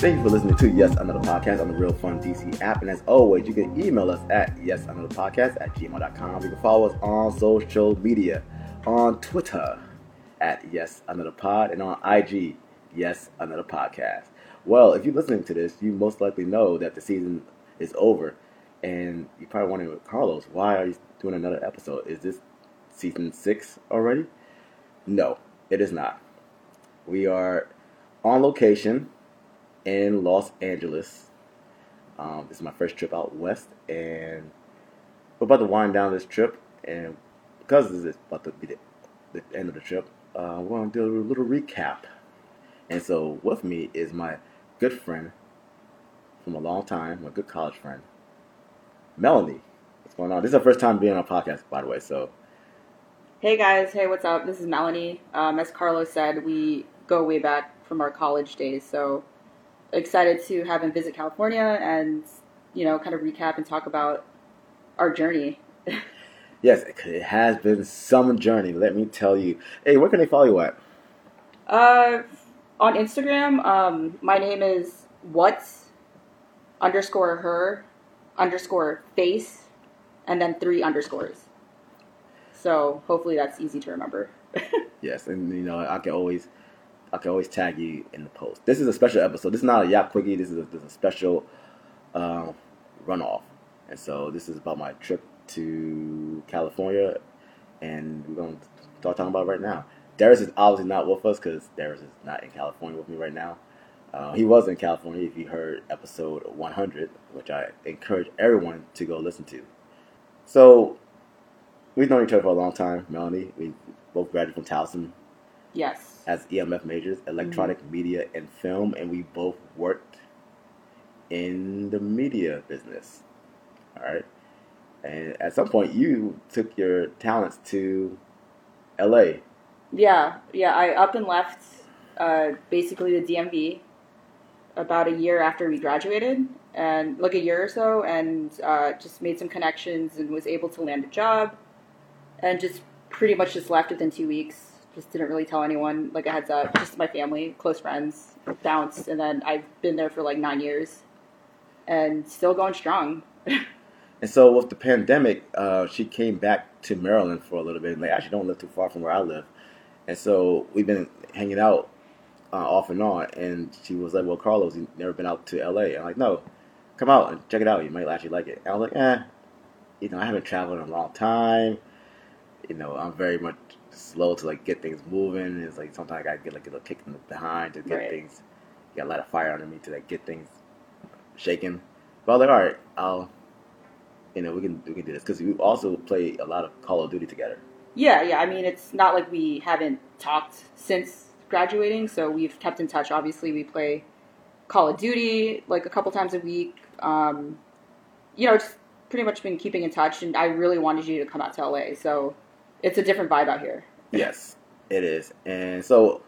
Thank you for listening to Yes Another Podcast on the Real Fun DC app. And as always, you can email us at yesanotherpodcast@gmail.com. You can follow us on social media, on Twitter at Yes Another Pod, and on IG, Yes Another Podcast. Well, if you're listening to this, you most likely know that the season is over. And you're probably wondering, Carlos, why are you doing another episode? Is this season 6 already? No, it is not. We are on location in Los Angeles. This is my first trip out west, and we're about to wind down this trip. And because this is about to be the end of the trip, we're going to do a little recap. And so with me is my good friend from a long time, my good college friend, Melanie. What's going on? This is our first time being on a podcast, by the way, so. Hey guys, hey, what's up? This is Melanie. As Carlos said, we go way back from our college days, so excited to have him visit California and, you know, kind of recap and talk about our journey. Yes, it has been some journey, let me tell you. Hey, where can they follow you at? On Instagram, my name is what_her_face, and then 3 underscores. So hopefully that's easy to remember. Yes, and you know, I can always tag you in the post. This is a special episode. This is not a Yap Quickie. This is a special runoff, and so this is about my trip to California, and we're going to start talking about it right now. Darius is obviously not with us because Darius is not in California with me right now. He was in California, if you heard episode 100, which I encourage everyone to go listen to. So, we've known each other for a long time, Melanie. We both graduated from Towson. Yes. As EMF majors, electronic media and film, and we both worked in the media business. All right. And at some point, you took your talents to L.A. Yeah. I up and left basically the DMV about a year after we graduated, and like a year or so, and just made some connections and was able to land a job, and just pretty much just left within 2 weeks. Just didn't really tell anyone, like a heads up, just my family, close friends, bounced, and then I've been there for like 9 years, and still going strong. And so with the pandemic, she came back to Maryland for a little bit, and like, I actually don't live too far from where I live. And so we've been hanging out off and on, and she was like, well, Carlos, you've never been out to L.A. I'm like, no, come out and check it out. You might actually like it. And I was like, you know, I haven't traveled in a long time. You know, I'm very much slow to, like, get things moving. It's like sometimes I got to get, like, a little kick in the behind to get things, got a lot of fire under me to, like, get things shaking. But I was like, all right, you know, we can do this. Because we also play a lot of Call of Duty together. Yeah. I mean, it's not like we haven't talked since graduating, so we've kept in touch. Obviously, we play Call of Duty like a couple times a week. You know, just pretty much been keeping in touch, and I really wanted you to come out to LA, so it's a different vibe out here. Yes, it is. And so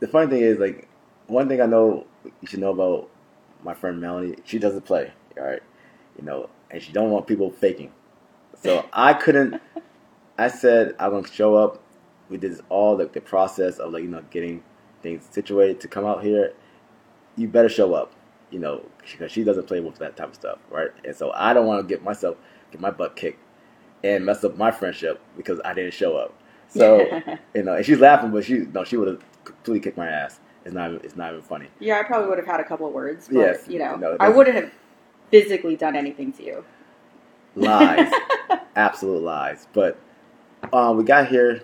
the funny thing is, like, one thing I know you should know about my friend Melanie, she doesn't play, all right? You know, and she don't want people faking. So I couldn't... I said I'm going to show up. We did all the process of, like, you know, getting things situated to come out here. You better show up, you know, because she doesn't play with that type of stuff, right? And so I don't want to get my butt kicked and mess up my friendship because I didn't show up. So, you know, and she's laughing, but she would have completely kicked my ass. It's not even funny. Yeah, I probably would have had a couple of words, but, yes, you know, no, I wouldn't have physically done anything to you. Lies. Absolute lies. But we got here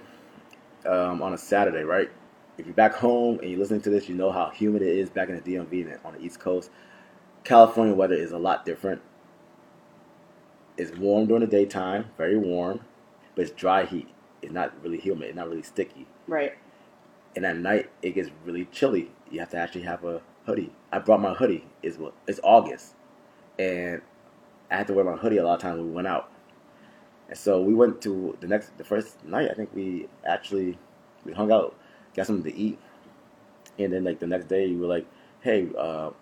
on a Saturday, right? If you're back home and you're listening to this, you know how humid it is back in the DMV and on the East Coast. California weather is a lot different. It's warm during the daytime, very warm, but it's dry heat. It's not really humid. It's not really sticky. Right. And at night, it gets really chilly. You have to actually have a hoodie. I brought my hoodie. It's August, and I had to wear my hoodie a lot of times when we went out. And so we went to the first night, I think we hung out, got something to eat. And then, like, the next day, we were like, hey, a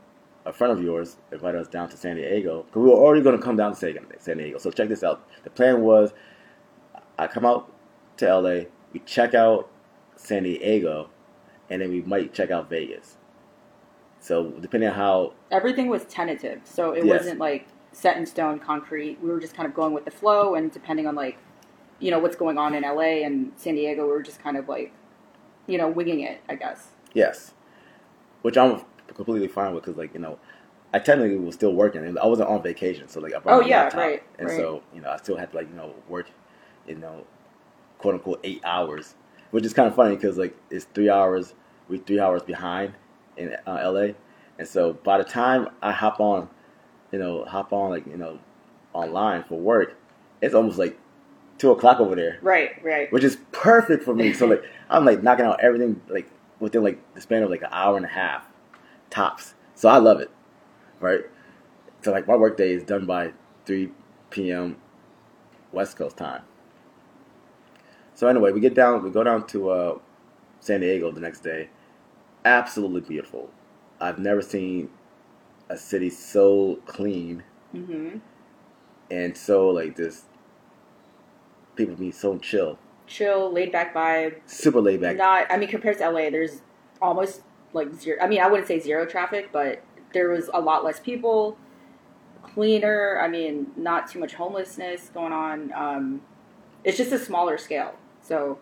friend of yours invited us down to San Diego. Because we were already going to come down to San Diego. So check this out. The plan was I come out to L.A., we check out San Diego, and then we might check out Vegas. So depending on how... Everything was tentative. So it wasn't like set in stone, concrete. We were just kind of going with the flow, and depending on like, you know, what's going on in LA and San Diego, we were just kind of like, you know, winging it, I guess. Yes. Which I'm completely fine with, because like, you know, I technically was still working and I wasn't on vacation. So like, I brought my laptop. Right. And so, you know, I still had to like, you know, work, you know, quote unquote 8 hours, which is kind of funny because like it's 3 hours, we're 3 hours behind in LA. And so by the time I hop on like, you know, online for work, it's almost like 2 o'clock over there. Right. Which is perfect for me. So like, I'm like knocking out everything like within like the span of like an hour and a half tops. So I love it. Right? So like my work day is done by 3 p.m. West Coast time. So anyway, we go down to San Diego the next day. Absolutely beautiful. I've never seen a city so clean, mm-hmm. and so like this, people being so chill, laid back vibe, super laid back. Not, I mean, compared to LA, there's almost like zero. I mean, I wouldn't say zero traffic, but there was a lot less people, cleaner. I mean, not too much homelessness going on. It's just a smaller scale. So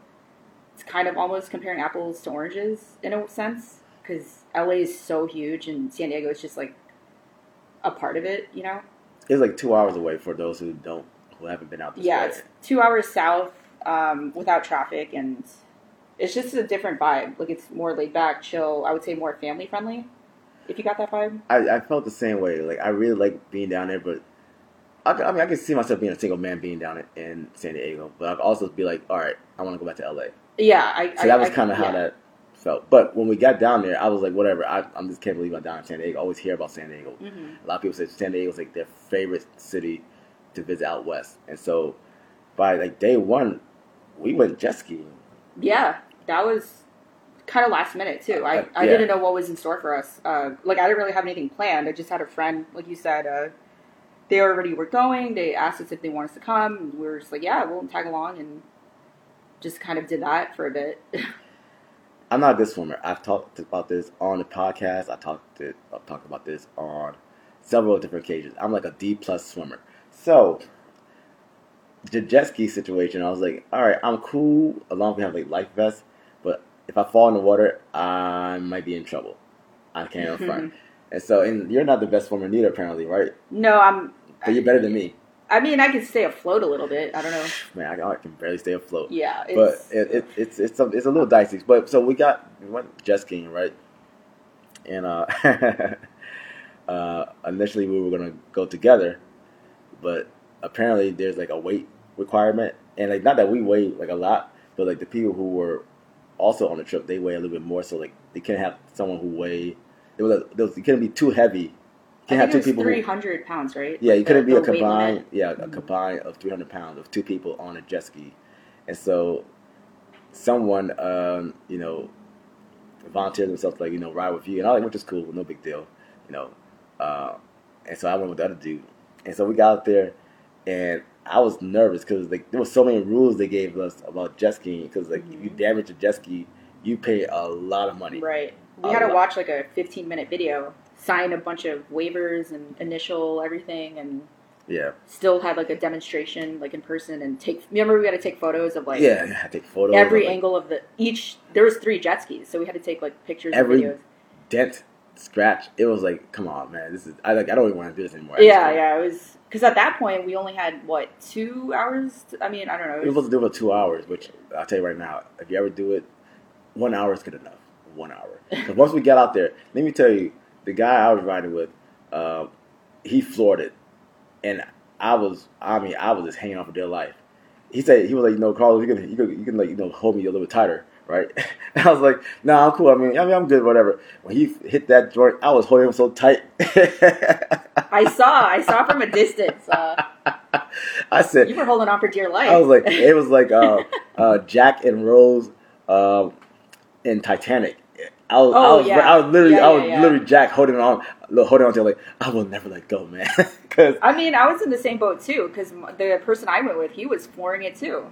it's kind of almost comparing apples to oranges in a sense, because LA is so huge and San Diego is just like a part of it, you know? It's like 2 hours away for those who haven't been out this way. It's 2 hours south without traffic, and it's just a different vibe. Like it's more laid back, chill, I would say more family friendly, if you got that vibe. I felt the same way. Like I really like being down there, but I mean, I can see myself being a single man being down in San Diego, but I'd also be like, all right, I want to go back to LA. Yeah. So that was kind of how that felt. But when we got down there, I was like, whatever, I just can't believe I'm down in San Diego. I always hear about San Diego. Mm-hmm. A lot of people say San Diego's like their favorite city to visit out west. And so by like day one, we went jet skiing. Yeah. That was kind of last minute too. I didn't know what was in store for us. Like I didn't really have anything planned. I just had a friend, like you said, they already were going. They asked us if they want us to come. We were just like, yeah, we'll tag along, and just kind of did that for a bit. I'm not a good swimmer. I've talked about this on the podcast. I've talked about this on several different occasions. I'm like a D+ swimmer. So the jet ski situation, I was like, all right, I'm cool. As long as we have like life vests. But if I fall in the water, I might be in trouble. I can't front. And so, and you're not the best swimmer neither, apparently, right? No, But you're better than me. I mean, I can stay afloat a little bit. I don't know. Man, I can barely stay afloat. Yeah, but it's a little dicey. But so we went jet skiing, right? And initially we were gonna go together, but apparently there's like a weight requirement, and like not that we weigh like a lot, but like the people who were also on the trip, they weigh a little bit more, so like they can't have someone who weigh. It couldn't be too heavy. You can't have two people. 300 pounds, right? Yeah, it couldn't be a combined of 300 pounds of two people on a jet ski, and so someone, you know, volunteered themselves to, like, you know, ride with you, and I was like, which is cool, no big deal, you know, and so I went with the other dude, and so we got out there, and I was nervous because like there were so many rules they gave us about jet skiing, because like if you damage a jet ski, you pay a lot of money, right? We had to watch like a 15-minute video, sign a bunch of waivers and initial everything, and still had like a demonstration like in person and remember we had to take photos of like take photos every of, like, angle of each. There was 3 jet skis, so we had to take like pictures every and videos. Dent, scratch. It was like, come on, man, this is I don't even want to do this anymore. It was because at that point we only had 2 hours. I don't know. We were supposed to do it for 2 hours, which I'll tell you right now, if you ever do it, 1 hour is good enough. 1 hour. Because once we got out there, let me tell you, the guy I was riding with, he floored it, and I was just hanging on for dear life. He said, he was like, you know, Carlos, you can like, you know, hold me a little bit tighter, right? And I was like, nah, I'm cool. I mean, I'm good, whatever. When he hit that joint, I was holding him so tight. I saw from a distance. I said, you were holding on for dear life. I was like, it was like Jack and Rose. In Titanic, I was literally Jack holding on to like, I will never let go, man. Cause I mean, I was in the same boat too, because the person I went with, he was flooring it too.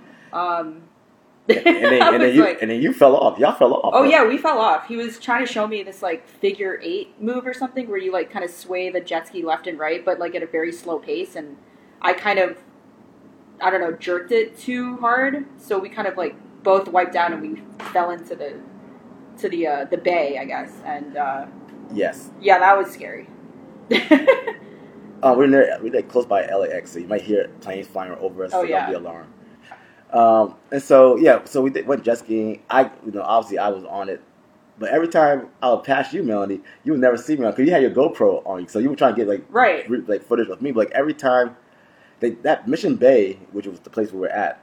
And then you fell off. Y'all fell off. Oh, right? Yeah, we fell off. He was trying to show me this, like, figure eight move or something where you, like, kind of sway the jet ski left and right, but, like, at a very slow pace. And I kind of, I don't know, jerked it too hard. So we kind of, like, both wiped out and we fell into the bay, I guess. And, yes. Yeah, that was scary. We're close by LAX, so you might hear planes flying over us. Oh, so yeah. That'll be alarm. So we went jet skiing. Obviously I was on it, but every time I would pass you, Melanie, you would never see me on because you had your GoPro on you, so you were trying to get footage of me. But like every time, that Mission Bay, which was the place we were at,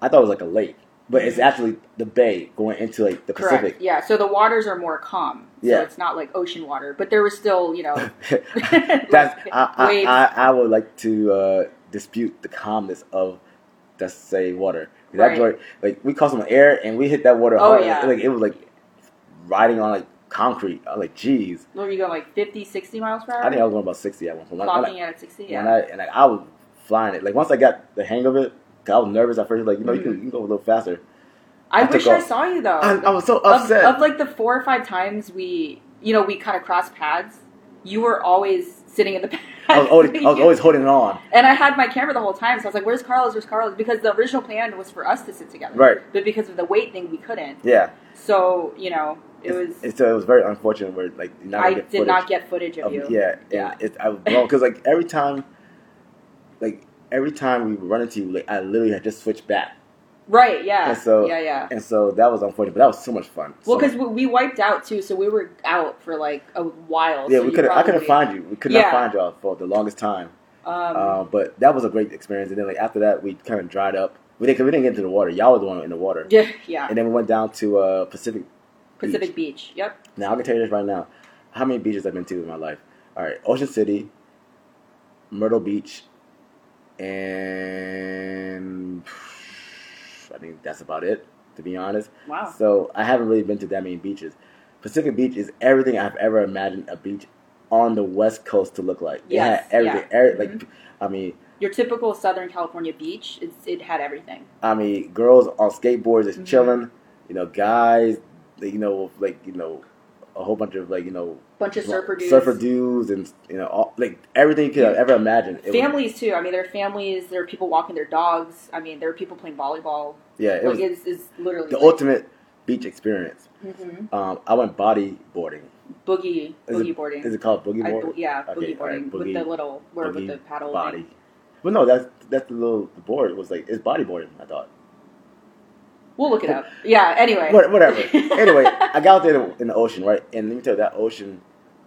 I thought it was like a lake, but it's actually the bay going into like the Correct. Pacific. Yeah, so the waters are more calm. Yeah. So it's not like ocean water, but there was still, you know. I would like to dispute the calmness of. Let's say water. Right. That joint, like we caught some air and we hit that water hard. Yeah. Like it was like riding on like concrete. I was like, geez. What were you going, like 50, 60 miles per hour? I think I was going about 60 at one point. Locking out at 60, yeah. And I was flying it. Like once I got the hang of it, I was nervous at first. Like, you know, you can go a little faster. I wish I saw you though. I was so upset. Of like the 4 or 5 times we kind of crossed paths. You were always sitting in the back. I was always holding on. And I had my camera the whole time, so I was like, where's Carlos? Because the original plan was for us to sit together. Right. But because of the weight thing, we couldn't. Yeah. So, you know, it was very unfortunate where, like, I did not get footage of you. Yeah. Yeah. Because, like, every time we run into you, like, I literally had just switched back. Right, yeah. And so that was unfortunate, but that was so much fun. Well, because we wiped out too, so we were out for like a while. Yeah, so I couldn't find you. We could not find y'all for the longest time. But that was a great experience. And then like after that, we kind of dried up. We didn't get into the water. Y'all were the one in the water. Yeah, yeah. And then we went down to Pacific Beach. Yep. Now I can tell you this right now. How many beaches I've been to in my life? All right, Ocean City, Myrtle Beach, and. I think that's about it, to be honest. Wow. So I haven't really been to that many beaches. Pacific Beach is everything I've ever imagined a beach on the West Coast to look like. Yes, it had everything. Yeah. Your typical Southern California beach, it had everything. I mean, girls on skateboards is chilling. You know, guys, a whole bunch of surfer dudes, and all, like everything you could ever imagine. Families too. I mean, there are families. There are people walking their dogs. I mean, there are people playing volleyball. Yeah, it's literally the ultimate beach experience. Mm-hmm. I went bodyboarding. Boogie boarding. Is it called boogie boarding? Boogie boarding, right, with the little with the paddle body. Well, no, that's the little board. It was like it's bodyboarding. I thought. We'll look it up. Yeah, anyway. Whatever. Anyway, I got out there in the ocean, right? And let me tell you, that ocean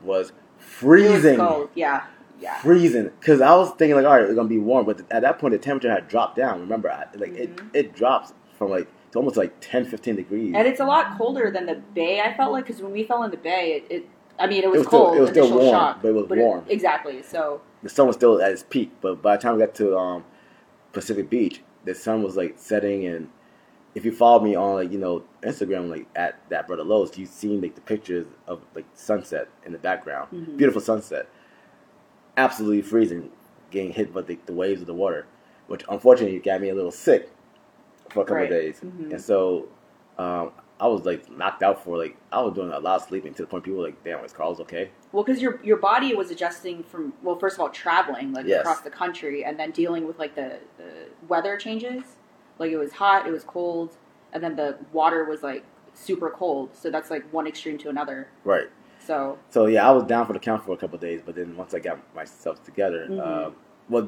was freezing. It was cold. Yeah. Yeah. Freezing. Because I was thinking, like, all right, it's going to be warm. But at that point, the temperature had dropped down. Remember, it drops from, like, to almost, like, 10, 15 degrees. And it's a lot colder than the bay, I felt like. Because when we fell in the bay, it was cold. Still, it was still warm, shock, but it was warm. Exactly. So. The sun was still at its peak. But by the time we got to Pacific Beach, the sun was, like, setting and. If you follow me on Instagram, like at that brother Lowe's, you've seen like the pictures of like sunset in the background, beautiful sunset, absolutely freezing, getting hit by the waves of the water, which unfortunately got me a little sick for a couple of days, and so I was like knocked out for like I was doing a lot of sleeping to the point people were like, damn, is Carl's okay? Well, because your body was adjusting from first of all traveling across the country and then dealing with like the weather changes. Like, it was hot, it was cold, and then the water was, like, super cold. So that's, like, one extreme to another. Right. So yeah, I was down for the count for a couple of days, but then once I got myself together, I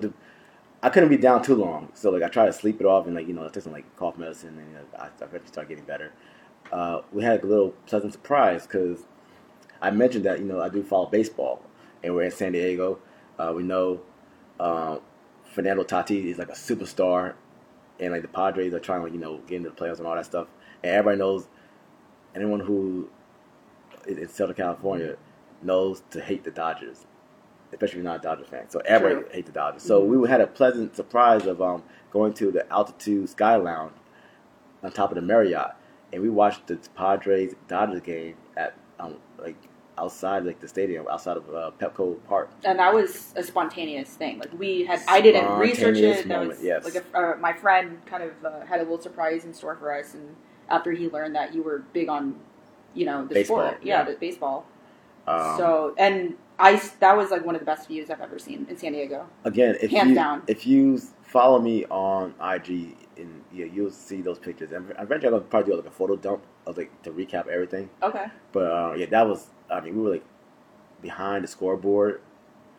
couldn't be down too long. So, like, I tried to sleep it off and, like, I took some, like, cough medicine, and I eventually started getting better. We had a little pleasant surprise because I mentioned that, I do follow baseball, and we're in San Diego. We know Fernando Tatis is, like, a superstar. And, like, the Padres are trying to, get into the playoffs and all that stuff. And everybody knows, anyone who is in Southern California knows to hate the Dodgers, especially if you're not a Dodger fan. So everybody hates the Dodgers. So we had a pleasant surprise of going to the Altitude Sky Lounge on top of the Marriott. And we watched the Padres-Dodgers game at, outside like the stadium, outside of Petco Park. And that was a spontaneous thing. Like we had, I didn't research it. That was yes. Like my friend kind of had a little surprise in store for us, and after he learned that you were big on, you know, the baseball, sport, yeah, yeah. The baseball. That was like one of the best views I've ever seen in San Diego. Again, if you follow me on IG, and yeah, you'll see those pictures. And eventually, I'm gonna probably do like a photo dump of like to recap everything. Okay. But yeah, that was. I mean, we were like behind the scoreboard,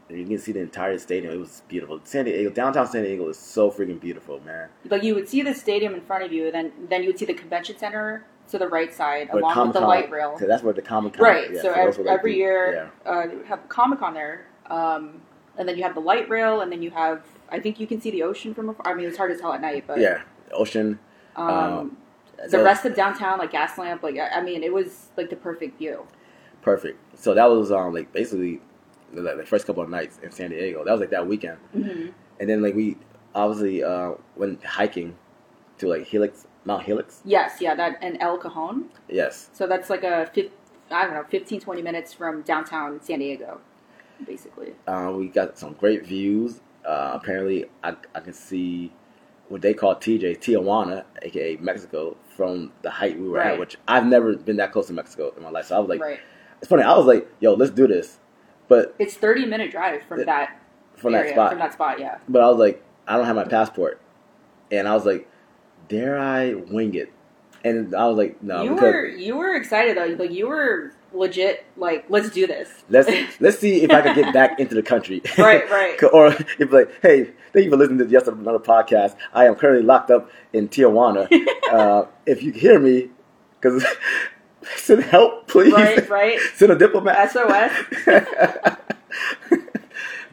and you can see the entire stadium. It was beautiful. San Diego, downtown San Diego, is so freaking beautiful, man. Like you would see the stadium in front of you, and then you would see the convention center to the right side, but along with the light rail. So that's where the Comic-Con. Right. Yeah, so every year, you have Comic-Con there, and then you have the light rail, and then you have. I think you can see the ocean from afar. I mean, it's hard to tell at night, but yeah, ocean. The rest of downtown, like Gaslamp, like I mean, it was like the perfect view. Perfect. So that was like basically the first couple of nights in San Diego. That was like that weekend, mm-hmm. And then like we obviously went hiking to like Helix, Mount Helix. Yes, yeah, that and El Cajon. Yes. So that's like a 15, 20 minutes from downtown San Diego, basically. We got some great views. Apparently, I can see what they call Tijuana, aka Mexico, from the height we were at, which I've never been that close to Mexico in my life. So I was like, it's funny. I was like, yo, let's do this, but it's 30-minute drive from that spot, yeah. But I was like, I don't have my passport, and I was like, dare I wing it? And I was like, no. You were excited though, like you were. Legit, like let's do this. Let's see if I can get back into the country. Right. Or if like, hey, thank you for listening to another podcast. I am currently locked up in Tijuana. If you hear me, because send help, please. Right. Send a diplomat. SOS.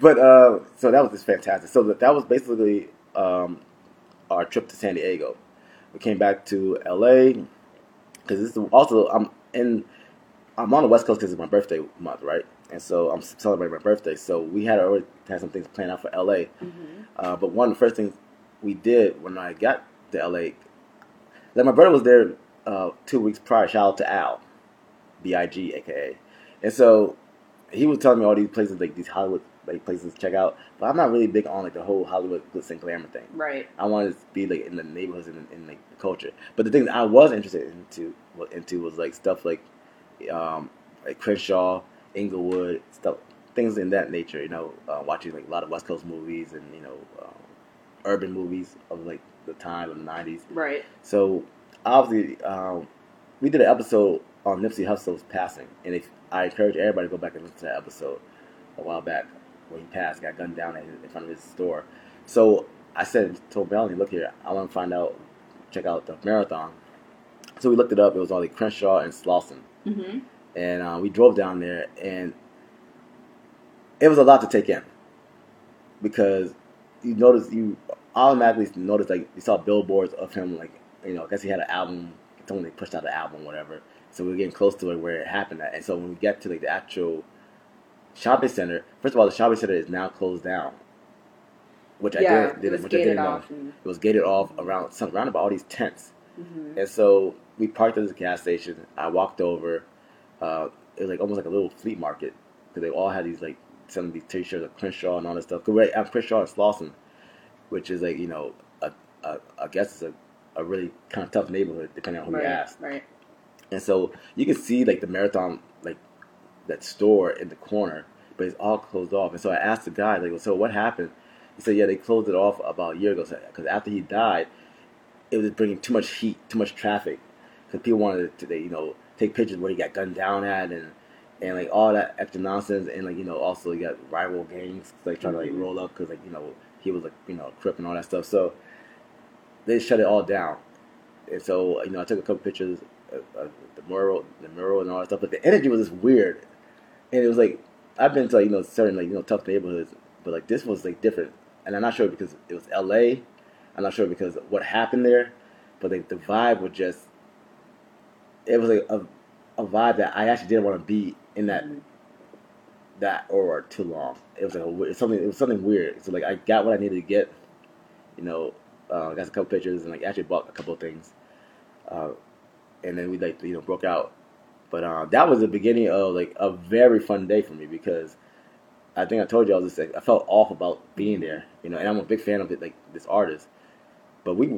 But so that was just fantastic. So that was basically our trip to San Diego. We came back to LA because this is also I'm on the West Coast because it's my birthday month, right? And so I'm celebrating my birthday. So we had already had some things planned out for LA. Mm-hmm. But one of the first things we did when I got to LA, like my brother was there 2 weeks prior. Shout out to Al, B.I.G. AKA. And so he was telling me all these places, like these Hollywood like places to check out. But I'm not really big on like the whole Hollywood glitz and glamour thing. Right. I wanted to be like in the neighborhoods and in like the culture. But the thing that I was interested into was like stuff like Crenshaw, Inglewood, stuff, things in that nature. You know, watching like a lot of West Coast movies and you know, urban movies of like the time of the '90s. Right. So obviously, we did an episode on Nipsey Hussle's passing, and I encourage everybody to go back and listen to that episode a while back when he passed, got gunned down in front of his store. So I told Melanie, look here, I want to check out the marathon. So we looked it up. It was on like Crenshaw and Slauson. Mm-hmm. And we drove down there, and it was a lot to take in because you automatically noticed like you saw billboards of him, like you know, I guess he had an album. Someone pushed out the album, whatever. So we were getting close to it where it happened at. And so when we get to like the actual shopping center, first of all, the shopping center is now closed down, which I didn't know. It was gated off around, surrounded by all these tents, mm-hmm. And so. We parked at this gas station. I walked over. It was like almost like a little flea market because they all had these like some of these T-shirts of Crenshaw and all this stuff. Because we're at Crenshaw and Slauson, which is like you know, I guess it's a really kind of tough neighborhood depending on who you ask. Right. And so you can see like the Marathon, like that store in the corner, but it's all closed off. And so I asked the guy like, so what happened? He said, yeah, they closed it off about a year ago because after he died, it was bringing too much heat, too much traffic. Because people wanted to, you know, take pictures where he got gunned down at and like all that extra nonsense and like you know also you got rival gangs like trying mm-hmm. to like roll up because like you know he was like you know a Crip and all that stuff. So they shut it all down. And so you know I took a couple pictures of the mural and all that stuff. But the energy was just weird. And it was like I've been to like, you know certain like you know tough neighborhoods, but like this was like different. And I'm not sure because it was LA. I'm not sure because what happened there, but like the vibe was just. It was like a vibe that I actually didn't want to be in that aura too long. It was like something weird. So like I got what I needed to get, you know, got a couple pictures and like actually bought a couple of things, and then we like you know broke out. But that was the beginning of like a very fun day for me, because I think I told you I was just like, I felt off about being there, you know. And I'm a big fan of it, like this artist. But we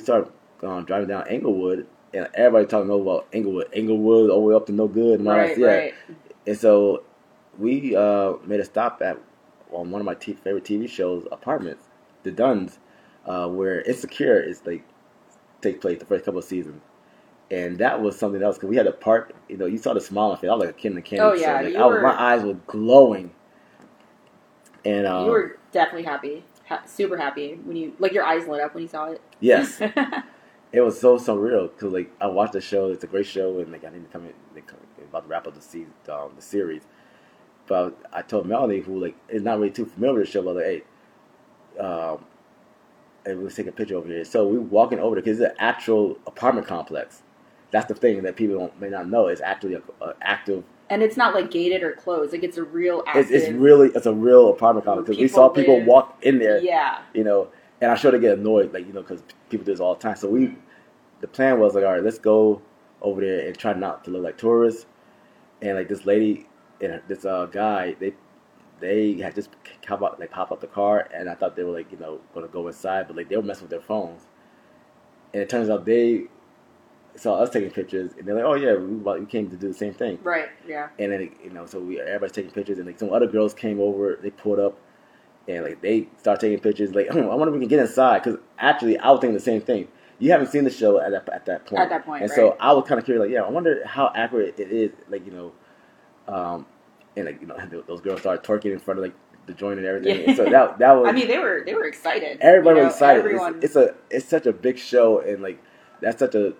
started driving down Inglewood, and everybody talking over about Inglewood all the way up to no good, and all that. Right. And so we made a stop at on one of my favorite TV shows, Apartments, The Duns, where Insecure is like takes place the first couple of seasons. And that was something else, because we had to park, you know, you saw the smile on my face. I was like a kid in the candy. Oh, yeah. So, like, my eyes were glowing. And you were definitely happy, super happy when you, like, your eyes lit up when you saw it. Yes. It was so surreal, because, like, I watched the show. It's a great show, and, like, I need to come in, like, about to wrap up the series. But I told Melanie, who, like, is not really too familiar with the show, but, like, hey, and we was taking a picture over here. So we were walking over there, because it's an actual apartment complex. That's the thing that people may not know. It's actually an active. And it's not like gated or closed. Like, it's a real active. It's a real apartment complex, because we saw people walk in there. Yeah. You know, and I'm sure they get annoyed, like, you know, because people do this all the time. So the plan was like, all right, let's go over there and try not to look like tourists. And like this lady and this guy, they had just come out, like pop out the car, and I thought they were like, you know, going to go inside, but like they were messing with their phones. And it turns out they saw us taking pictures, and they're like, "Oh yeah, we came to do the same thing." Right. Yeah. And then, you know, so everybody's taking pictures, and like some other girls came over, they pulled up, and like they start taking pictures. Like, I wonder if we can get inside, because actually I was thinking the same thing. You haven't seen the show at that point. At that point, and right. So I was kind of curious, like, yeah, I wonder how accurate it is, like, you know, and like, you know, those girls started twerking in front of like the joint and everything. Yeah. And so that was. I mean, they were excited. Everybody was excited. Everyone. It's such a big show, and like that's such a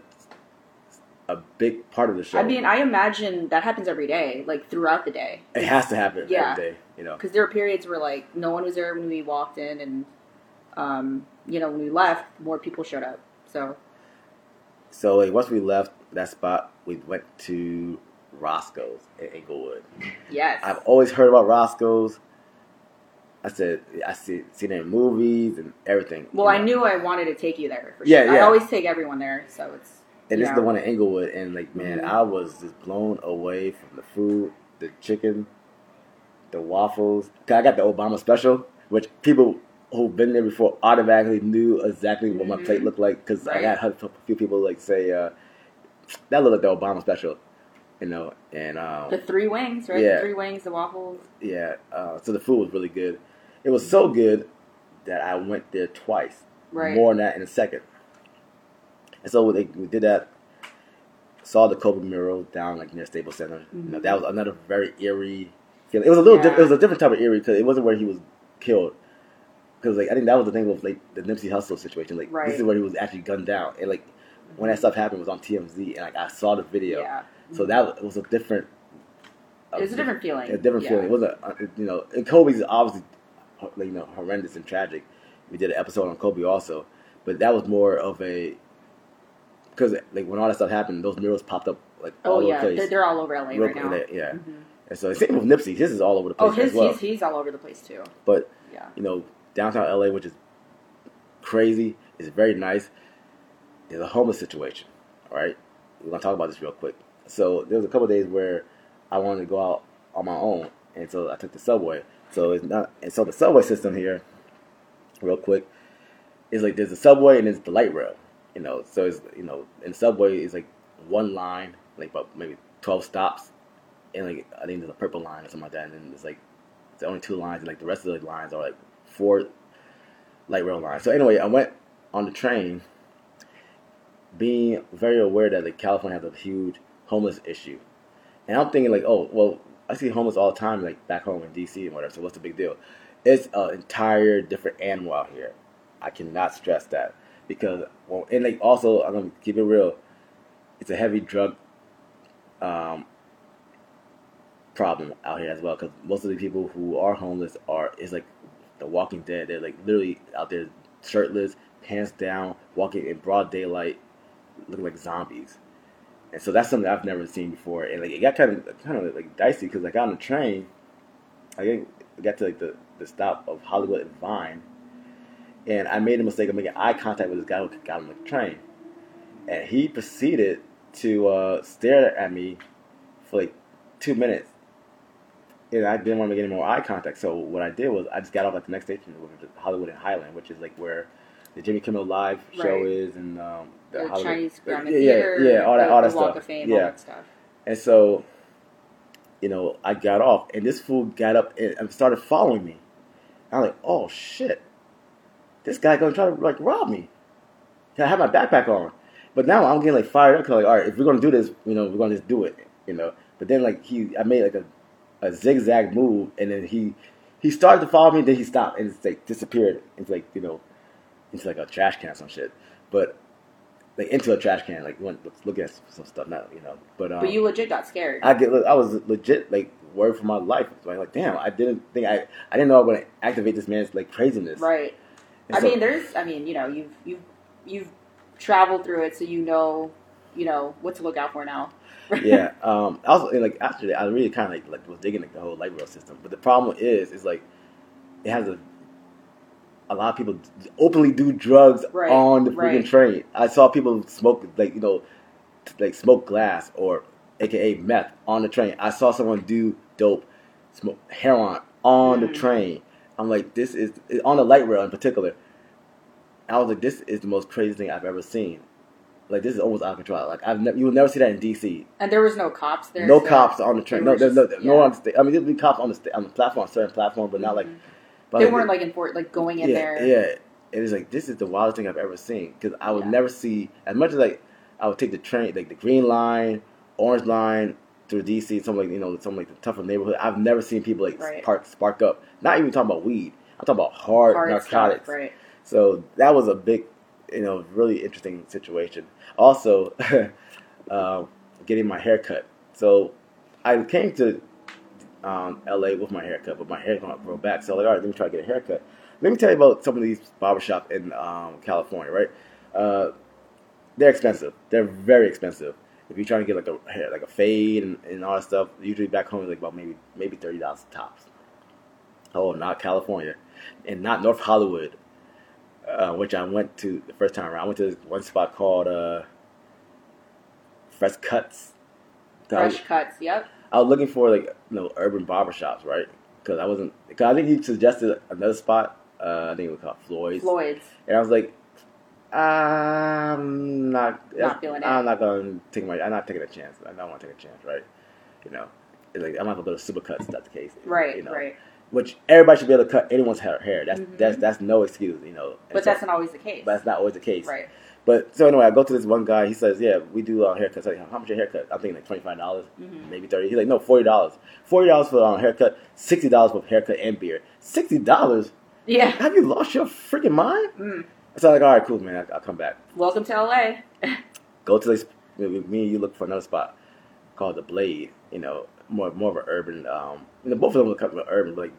big part of the show. I mean, I imagine that happens every day, like throughout the day. It has to happen every day, you know. Because there were periods where, like, no one was there when we walked in, and, you know, when we left, more people showed up, so. So, like, once we left that spot, we went to Roscoe's in Inglewood. Yes. I've always heard about Roscoe's. I seen it in movies and everything. Well, I knew I wanted to take you there, for sure. Yeah, yeah. I always take everyone there, so it's. And this is the one in Inglewood, and, like, man, mm-hmm. I was just blown away from the food, the chicken, the waffles. I got the Obama special, which people who've been there before automatically knew exactly what mm-hmm. my plate looked like, because right. I got a few people, like, say, that looked like the Obama special, you know, and... the three wings, right? Yeah. The three wings, the waffles. Yeah, so the food was really good. It was so good that I went there twice. Right. More on that in a second. And so we did that, saw the Cobra mural down like near Staples Center. Mm-hmm. You know, that was another very eerie feeling. It was a little it was a different type of eerie, because it wasn't where he was killed. Because like I think that was the thing with like the Nipsey Hussle situation. Like right. This is where he was actually gunned down. And like mm-hmm. when that stuff happened, it was on TMZ, and like I saw the video. Yeah. So it was a different. It was a different feeling. A different feeling. It was you know, and Kobe's obviously, like, you know, horrendous and tragic. We did an episode on Kobe also, but that was more of a. Because, like, when all that stuff happened, those murals popped up, like, all over the place. Oh, yeah. They're all over L.A. right now. Yeah. Mm-hmm. And so, same with Nipsey. His is all over the place as well. He's all over the place, too. But, you know, downtown L.A., which is crazy, is very nice. There's a homeless situation, all right? We're going to talk about this real quick. So, there was a couple of days where I wanted to go out on my own, and so I took the subway. So the subway system here, real quick, is, like, there's a subway and there's the light rail. You know, so it's, you know, in subway is like one line, like about maybe 12 stops, and like I think there's a purple line or something like that, and then there's like it's only two lines, and like the rest of the lines are like four light rail lines. So anyway, I went on the train, being very aware that like California has a huge homeless issue, and I'm thinking like, oh well, I see homeless all the time, like back home in DC and whatever. So what's the big deal? It's an entire different animal out here. I cannot stress that. Because, well, and like also, I'm going to keep it real, it's a heavy drug problem out here as well. Because most of the people who are homeless it's like the Walking Dead. They're like literally out there shirtless, pants down, walking in broad daylight, looking like zombies. And so that's something I've never seen before. And like it got kind of like dicey, because I got on the train, I got to like the stop of Hollywood and Vine. And I made the mistake of making eye contact with this guy who got on the train. And he proceeded to stare at me for like 2 minutes. And I didn't want to make any more eye contact. So what I did was I just got off at the next station, which is Hollywood and Highland, which is like where the Jimmy Kimmel Live show is, and the Chinese Drama Theater, all that stuff, Walk of Fame, all that stuff. And so, you know, I got off, and this fool got up and started following me. I'm like, oh shit, this guy gonna try to like rob me. I had my backpack on, but now I'm getting like fired up because like, all right, if we're gonna do this, you know, we're gonna just do it, you know. But then like I made like a zigzag move, and then he started to follow me, then he stopped and it's like disappeared into like, you know, into like a trash can or some shit, but like into a trash can, like look at some stuff, not, you know, but you legit got scared. I was legit like worried for my life. So I'm like, damn, I didn't know I was gonna activate this man's like craziness, right? And I mean, you know, you've traveled through it, so you know what to look out for now. Yeah. Also, like after that, I really kind of like was digging like the whole light rail system, but the problem is like it has a lot of people openly do drugs on the freaking train. I saw people smoke like, you know, like smoke glass or AKA meth on the train. I saw someone do dope, smoke heroin on the train. I'm like, this is on the light rail in particular. I was like, this is the most crazy thing I've ever seen. Like, this is almost out of control. Like, you will never see that in DC. And there was no cops there. No cops on the train. No one. I mean, there'd be cops on the platform, certain platform, but not like. But they weren't like going in there. Yeah, it was like, this is the wildest thing I've ever seen, because I would never see as much as like I would take the train, like the Green Line, Orange Line through DC, some like, you know, some like the tougher neighborhood. I've never seen people like spark up. Not even talking about weed. I'm talking about hard narcotics. Stuff, right. So that was a big, you know, really interesting situation. Also, getting my hair cut. So I came to LA with my haircut, but my hair gonna grow back. So I'm like, all right, let me try to get a haircut. Let me tell you about some of these barbershops in California, right? They're expensive. They're very expensive. If you're trying to get like a fade and all that stuff, usually back home it's like about maybe $30 tops. Oh, not California, and not North Hollywood. Which I went to the first time around. I went to one spot called Fresh Cuts. Fresh Cuts, yep. I was looking for like, you know, urban barbershops, right? Because I think you suggested another spot. I think it was called Floyd's. And I was like, I'm not taking a chance. I don't want to take a chance, right? You know, it's like I'm not gonna go to Super Cuts. If that's the case, right? You know? Right. Which everybody should be able to cut anyone's hair. That's no excuse, you know. But that's not always the case. Right. But so anyway, I go to this one guy. He says, "Yeah, we do haircuts." I'm like, how much your haircut? I'm thinking like $25, maybe $30. He's like, "No, $40. $40 for haircut. $60 for haircut and beard. $60. Yeah. Have you lost your freaking mind?" Mm. So I'm like, "All right, cool, man. I'll come back." Welcome to LA. Go to this. Me and you look for another spot called The Blade. You know. More of an urban, you know, both of them come from urban, but like,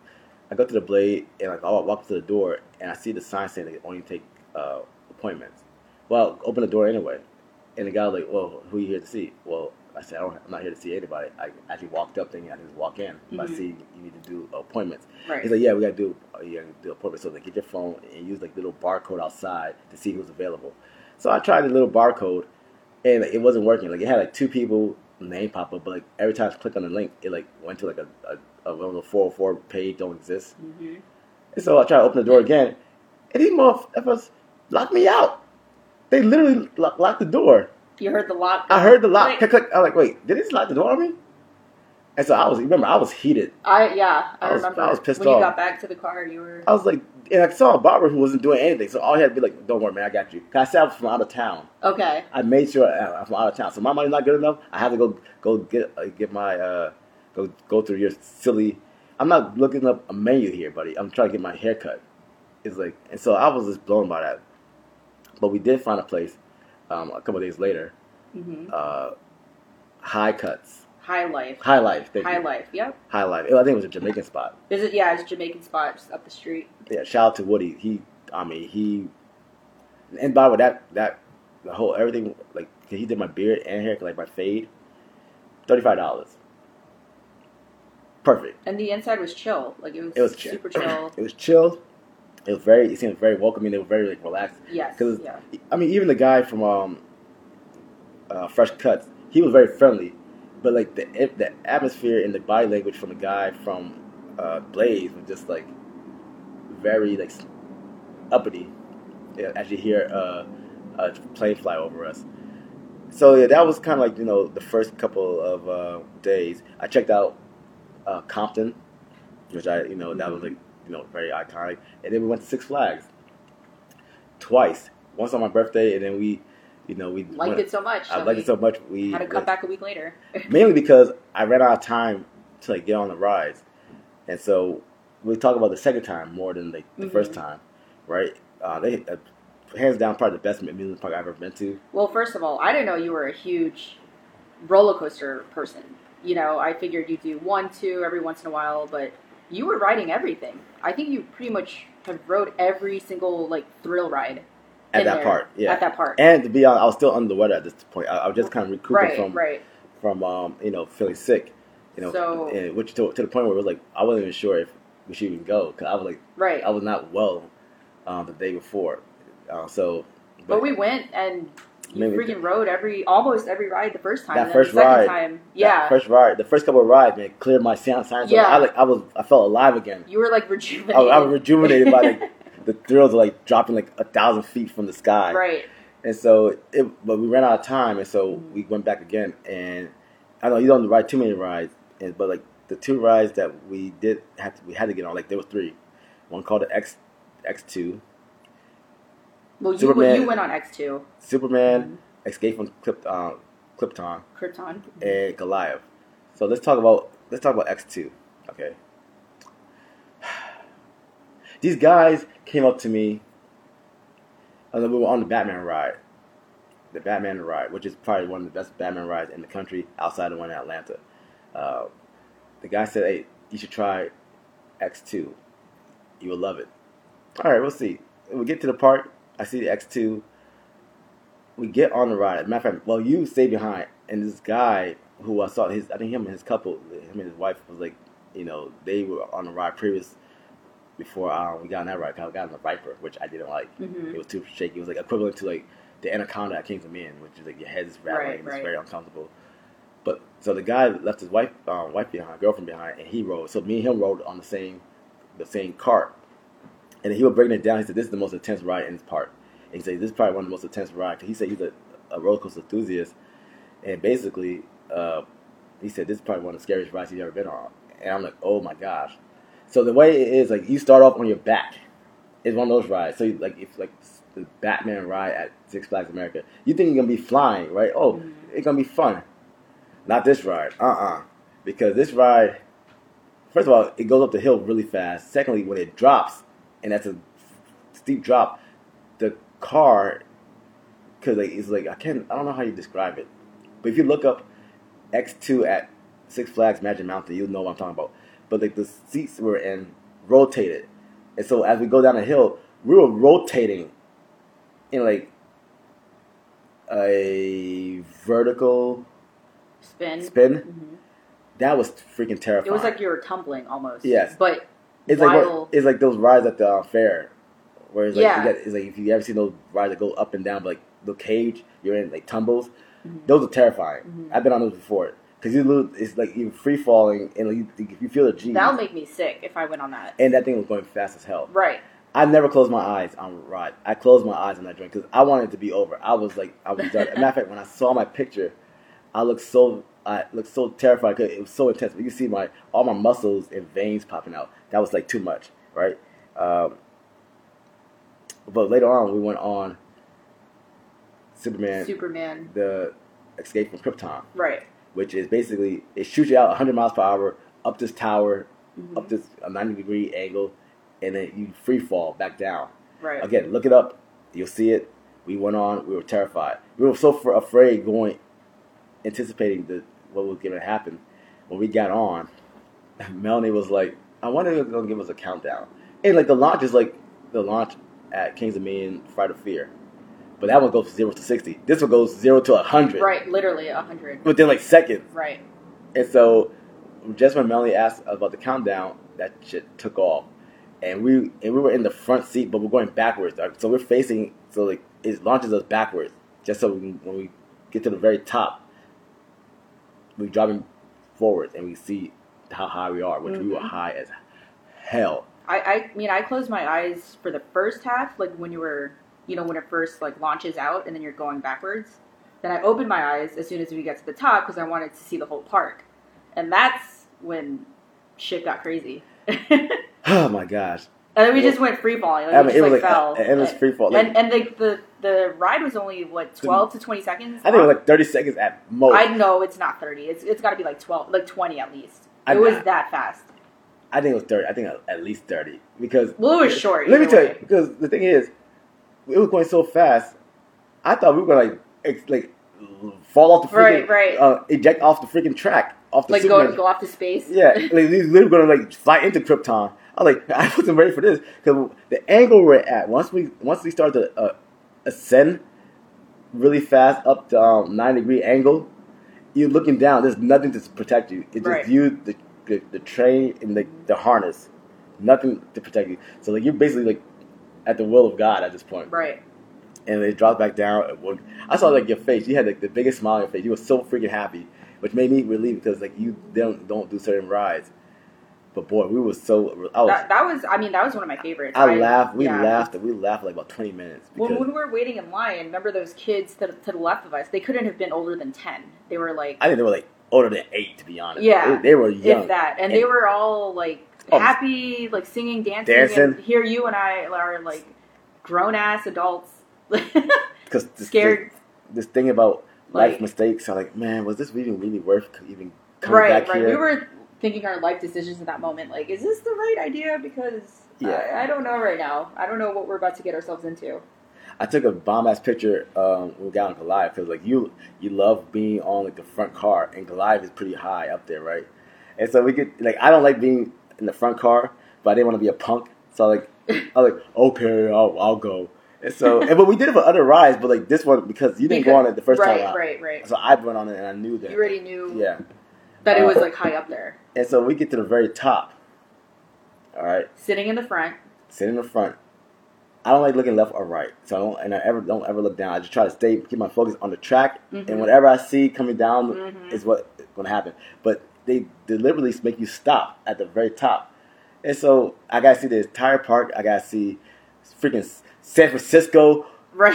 I go to The Blade, and like, I walk to the door, and I see the sign saying they only take appointments. Well, open the door anyway, and the guy was like, "Well, who are you here to see?" Well, I said, I'm not here to see anybody. I actually walked up thinking I can just walk in, but I see you need to do appointments. Right. He's like, "Yeah, we gotta do appointments." So they get your phone and use like little barcode outside to see who's available. So I tried the little barcode, and like, it wasn't working. Like, it had like two people. Name pop up, but like every time I click on the link, it like went to like a 404 page don't exist. Mm-hmm. And so I try to open the door again, and these motherfuckers locked me out. They literally locked the door. You heard the lock? I heard the lock. Click, click. I'm like, wait, did they just lock the door on me? And so I was heated. I remember. I was pissed off. When you got back to the car, you were. I was like, and I saw a barber who wasn't doing anything, so all he had to be like, "Don't worry, man, I got you." Cause I said I was from out of town. Okay. I made sure I'm from out of town, so my money's not good enough. I have to go get my go through your silly. I'm not looking up a menu here, buddy. I'm trying to get my haircut. It's like, and so I was just blown by that. But we did find a place a couple of days later. Mm-hmm. High Cuts. High Life. I think it was a Jamaican spot. Is it? Yeah, it's a Jamaican spot just up the street. Yeah, shout out to Woody. And by the way, that the whole everything, like he did my beard and hair, like my fade, $35. Perfect. And the inside was chill. Like it was super chill. It was chill. It was very. It seemed very welcoming. They were very like relaxed. Yes. Because I mean, even the guy from Fresh Cuts, he was very friendly. But like the atmosphere and the body language from a guy from Blaze was just like very like uppity. Yeah, as you hear a plane fly over us. So yeah, that was kind of like, you know, the first couple of days. I checked out Compton, which I, you know, that was like, you know, very iconic. And then we went to Six Flags twice. Once on my birthday, and then we, you know, we liked it so much. I liked it so much. We had to come back a week later. Mainly because I ran out of time to like get on the rides, and so we talk about the second time more than like the first time, right? They hands down probably the best amusement park I've ever been to. Well, first of all, I didn't know you were a huge roller coaster person. You know, I figured you do one, two every once in a while, but you were riding everything. I think you pretty much have rode every single like thrill ride. At that part, yeah. At that part. And to be honest, I was still under the weather at this point. I was just kind of recouping from you know, feeling sick, you know, so, and which to the point where it was like I wasn't even sure if we should even go because I was like, I was not well the day before, so. But we went and you freaking rode almost every ride the first time. The first couple of rides, man, cleared my sinus. Yeah. I felt alive again. You were like rejuvenated. I was rejuvenated by the. The thrills are like dropping like 1,000 feet from the sky, right? And so, but we ran out of time, and so we went back again. And I know you don't ride too many rides, but like the two rides that we did had to get on, like there were three. One called the X2. Well, you went on X2. Superman, Escape from Krypton, and Goliath. So let's talk about X2, okay? These guys came up to me, and we were on the Batman ride, which is probably one of the best Batman rides in the country, outside the one in Atlanta. The guy said, "Hey, you should try X2. You will love it." All right, we'll see. We get to the park. I see the X2. We get on the ride. As a matter of fact, well, you stay behind, and this guy who I saw, I think him and his wife was like, you know, they were on the ride previously. Before we got on that ride, I got on the Viper, which I didn't like. It was too shaky. It was like equivalent to like the Anaconda at Kings of Men, which is like your head is rattling, and it's very uncomfortable. But so the guy left his girlfriend behind, and he rode. So me and him rode on the same cart, and he was breaking it down. He said, "This is the most intense ride in this park." And he said, "This is probably one of the most intense rides." He said he's a roller coaster enthusiast, and basically, he said this is probably one of the scariest rides he's ever been on. And I'm like, "Oh my gosh." So the way it is, like, you start off on your back. It's one of those rides. So, it's like the Batman ride at Six Flags America. You think you're going to be flying, right? Oh, it's going to be fun. Not this ride. Because this ride, first of all, it goes up the hill really fast. Secondly, when it drops, and that's a steep drop, the car, because like, it's like, I don't know how you describe it. But if you look up X2 at Six Flags Magic Mountain, you'll know what I'm talking about. But like the seats we were in rotated, and so as we go down the hill, we were rotating in like a vertical spin. That was freaking terrifying. It was like you were tumbling almost. Yes, but it's like those rides at the fair, where it's like, it's like if you ever seen those rides that go up and down, but like the cage you're in like tumbles, those are terrifying. I've been on those before. Because it's like you're free-falling, and you feel the G's. That'll make me sick if I went on that. And that thing was going fast as hell. Right. I never closed my eyes on a ride. I closed my eyes on that drink because I wanted it to be over. I was like, I was done. As a matter of fact, when I saw my picture, I looked so terrified because it was so intense. But you can see all my muscles and veins popping out. That was like too much, right? But later on, we went on Superman. The Escape from Krypton. Right. Which is basically, it shoots you out 100 miles per hour up this tower, up this 90-degree angle, and then you free fall back down. Right. Again, look it up. You'll see it. We went on. We were terrified. We were so afraid anticipating what was going to happen. When we got on, Melanie was like, I wonder if they're going to give us a countdown. And like the launch is like the launch at Kings of Men, Fright of Fear. But that one goes from 0 to 60. This one goes 0 to 100. Right, literally 100. Within like seconds. Right. And so, just when Melanie asked about the countdown, that shit took off. And we were in the front seat, but we're going backwards. So we're facing, so like it launches us backwards. Just so when we get to the very top, we're driving forward and we see how high we are, which we were high as hell. I mean, I closed my eyes for the first half, like when you were, you know, when it first like launches out and then you're going backwards. Then I opened my eyes as soon as we got to the top because I wanted to see the whole park. And that's when shit got crazy. Oh my gosh. And then we just went free falling. Like, I mean, we just, it was like fell. It was free falling. And the ride was only, what, 12 to 20 seconds? I think it was like 30 seconds at most. I know it's not 30. It's got to be like 12, like 20 at least. It was that fast. I think it was 30. I think at least 30. Because well, it was short. Let me tell you, because the thing is, it was going so fast, I thought we were going to like fall off the freaking, eject off the freaking track. Off the Superman. Go off to space? Yeah. Like, we were going to like fly into Krypton. I was like, I wasn't ready for this because the angle we're at. Once we started to ascend really fast up to 9-degree angle, you're looking down. There's nothing to protect you. It's just you, the train, and the harness. Nothing to protect you. So like you're basically like at the will of God at this point. Right. And they dropped back down. I saw like your face. You had like the biggest smile on your face. You were so freaking happy, which made me relieved because like you don't do certain rides. But boy, we were so. That was one of my favorites. I laughed. We laughed like about 20 minutes. Well, when we were waiting in line, remember those kids to the left of us? They couldn't have been older than 10. They were like. I think they were like older than 8, to be honest. Yeah, they were young. If that, and they were all like happy, like singing, dancing. And here, you and I are like grown ass adults. Because scared. This thing about life mistakes. I'm like, man, was this really worth even coming back here? We were. Thinking our life decisions in that moment, like, is this the right idea? Because I don't know right now. I don't know what we're about to get ourselves into. I took a bomb-ass picture when we got on Goliath. Because, like, you love being on, like, the front car. And Goliath is pretty high up there, right? And so we could, like, I don't like being in the front car. But I didn't want to be a punk. So, like, I was like, okay, I'll go. And so, but we did it for other rides. But, like, this one, because you didn't go on it the first time out. Right. So I went on it and I knew that. You already knew. Yeah. That it was, like, high up there. And so we get to the very top. All right. Sitting in the front. I don't like looking left or right. So I don't ever look down. I just try to stay, keep my focus on the track. Mm-hmm. And whatever I see coming down is what's going to happen. But they deliberately make you stop at the very top. And so I got to see the entire park. I got to see freaking San Francisco,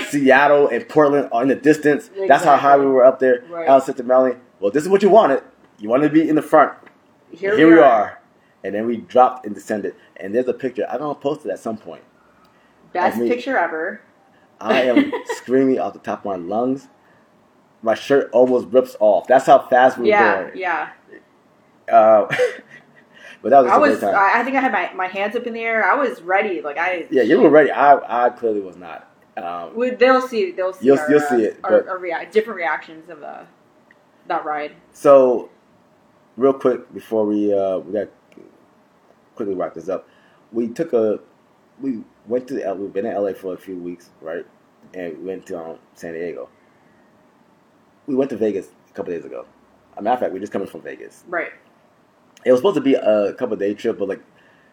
Seattle, and Portland in the distance. Exactly. That's how high we were up there. Right. I said to Melanie, well, this is what you wanted. You wanted to be in the front. Here we are. And then we dropped and descended. And there's a picture. I'm going to post it at some point. Best picture ever. I am screaming off the top of my lungs. My shirt almost rips off. That's how fast we were going. Yeah. But that was a great time. I think I had my hands up in the air. I was ready. You were ready. I clearly was not. They'll see. Different reactions of that ride. So... Real quick before we got quickly wrap this up, we've been in LA for a few weeks, right? And we went to San Diego. We went to Vegas a couple days ago. As a matter of fact, we're just coming from Vegas. Right. It was supposed to be a couple day trip, but like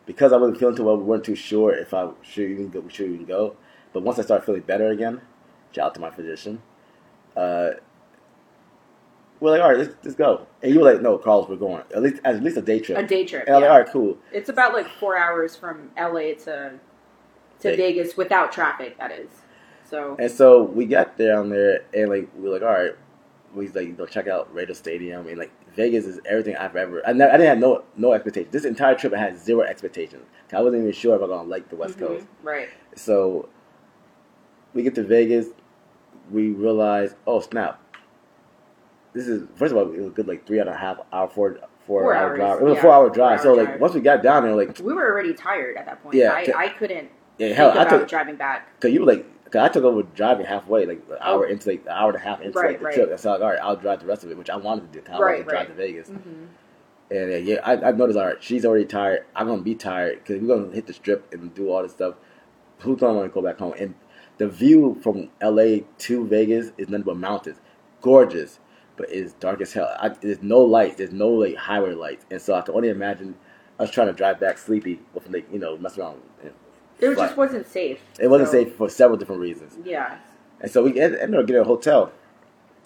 because I wasn't feeling too well, we weren't too sure if I should even go. But once I started feeling better again, shout out to my physician. We're like, all right, let's go. And you were like, no, Carlos, we're going. At least a day trip. A day trip. And I was like, all right, cool. It's about like 4 hours from LA to Vegas without traffic, that is. So we got down there and like we were like, all right, we like check out Raider Stadium and like Vegas is everything I've ever. I didn't have no expectations. This entire trip I had zero expectations. I wasn't even sure if I was gonna like the West Coast. Right. So we get to Vegas, we realize, oh snap. This is, first of all, it was good, like, 3.5 hours, four hours. Drive. It was a 4 hour drive. So, once we got down there, like... We were already tired at that point. Yeah. I couldn't think about driving back. Because you were, like... Because I took over driving halfway, like, an hour and a half into the trip. So I was like, all right, I'll drive the rest of it, which I wanted to do. I wanted to drive to Vegas. Mm-hmm. And, I noticed, all right, she's already tired. I'm going to be tired because we're going to hit the strip and do all this stuff. Who's going to want to go back home? And the view from L.A. to Vegas is nothing but mountains. Gorgeous. But it's dark as hell. There's no lights. There's no like highway lights, and so I can only imagine us trying to drive back sleepy with like mess around. It just wasn't safe. It wasn't safe for several different reasons. Yeah. And so we ended up getting a hotel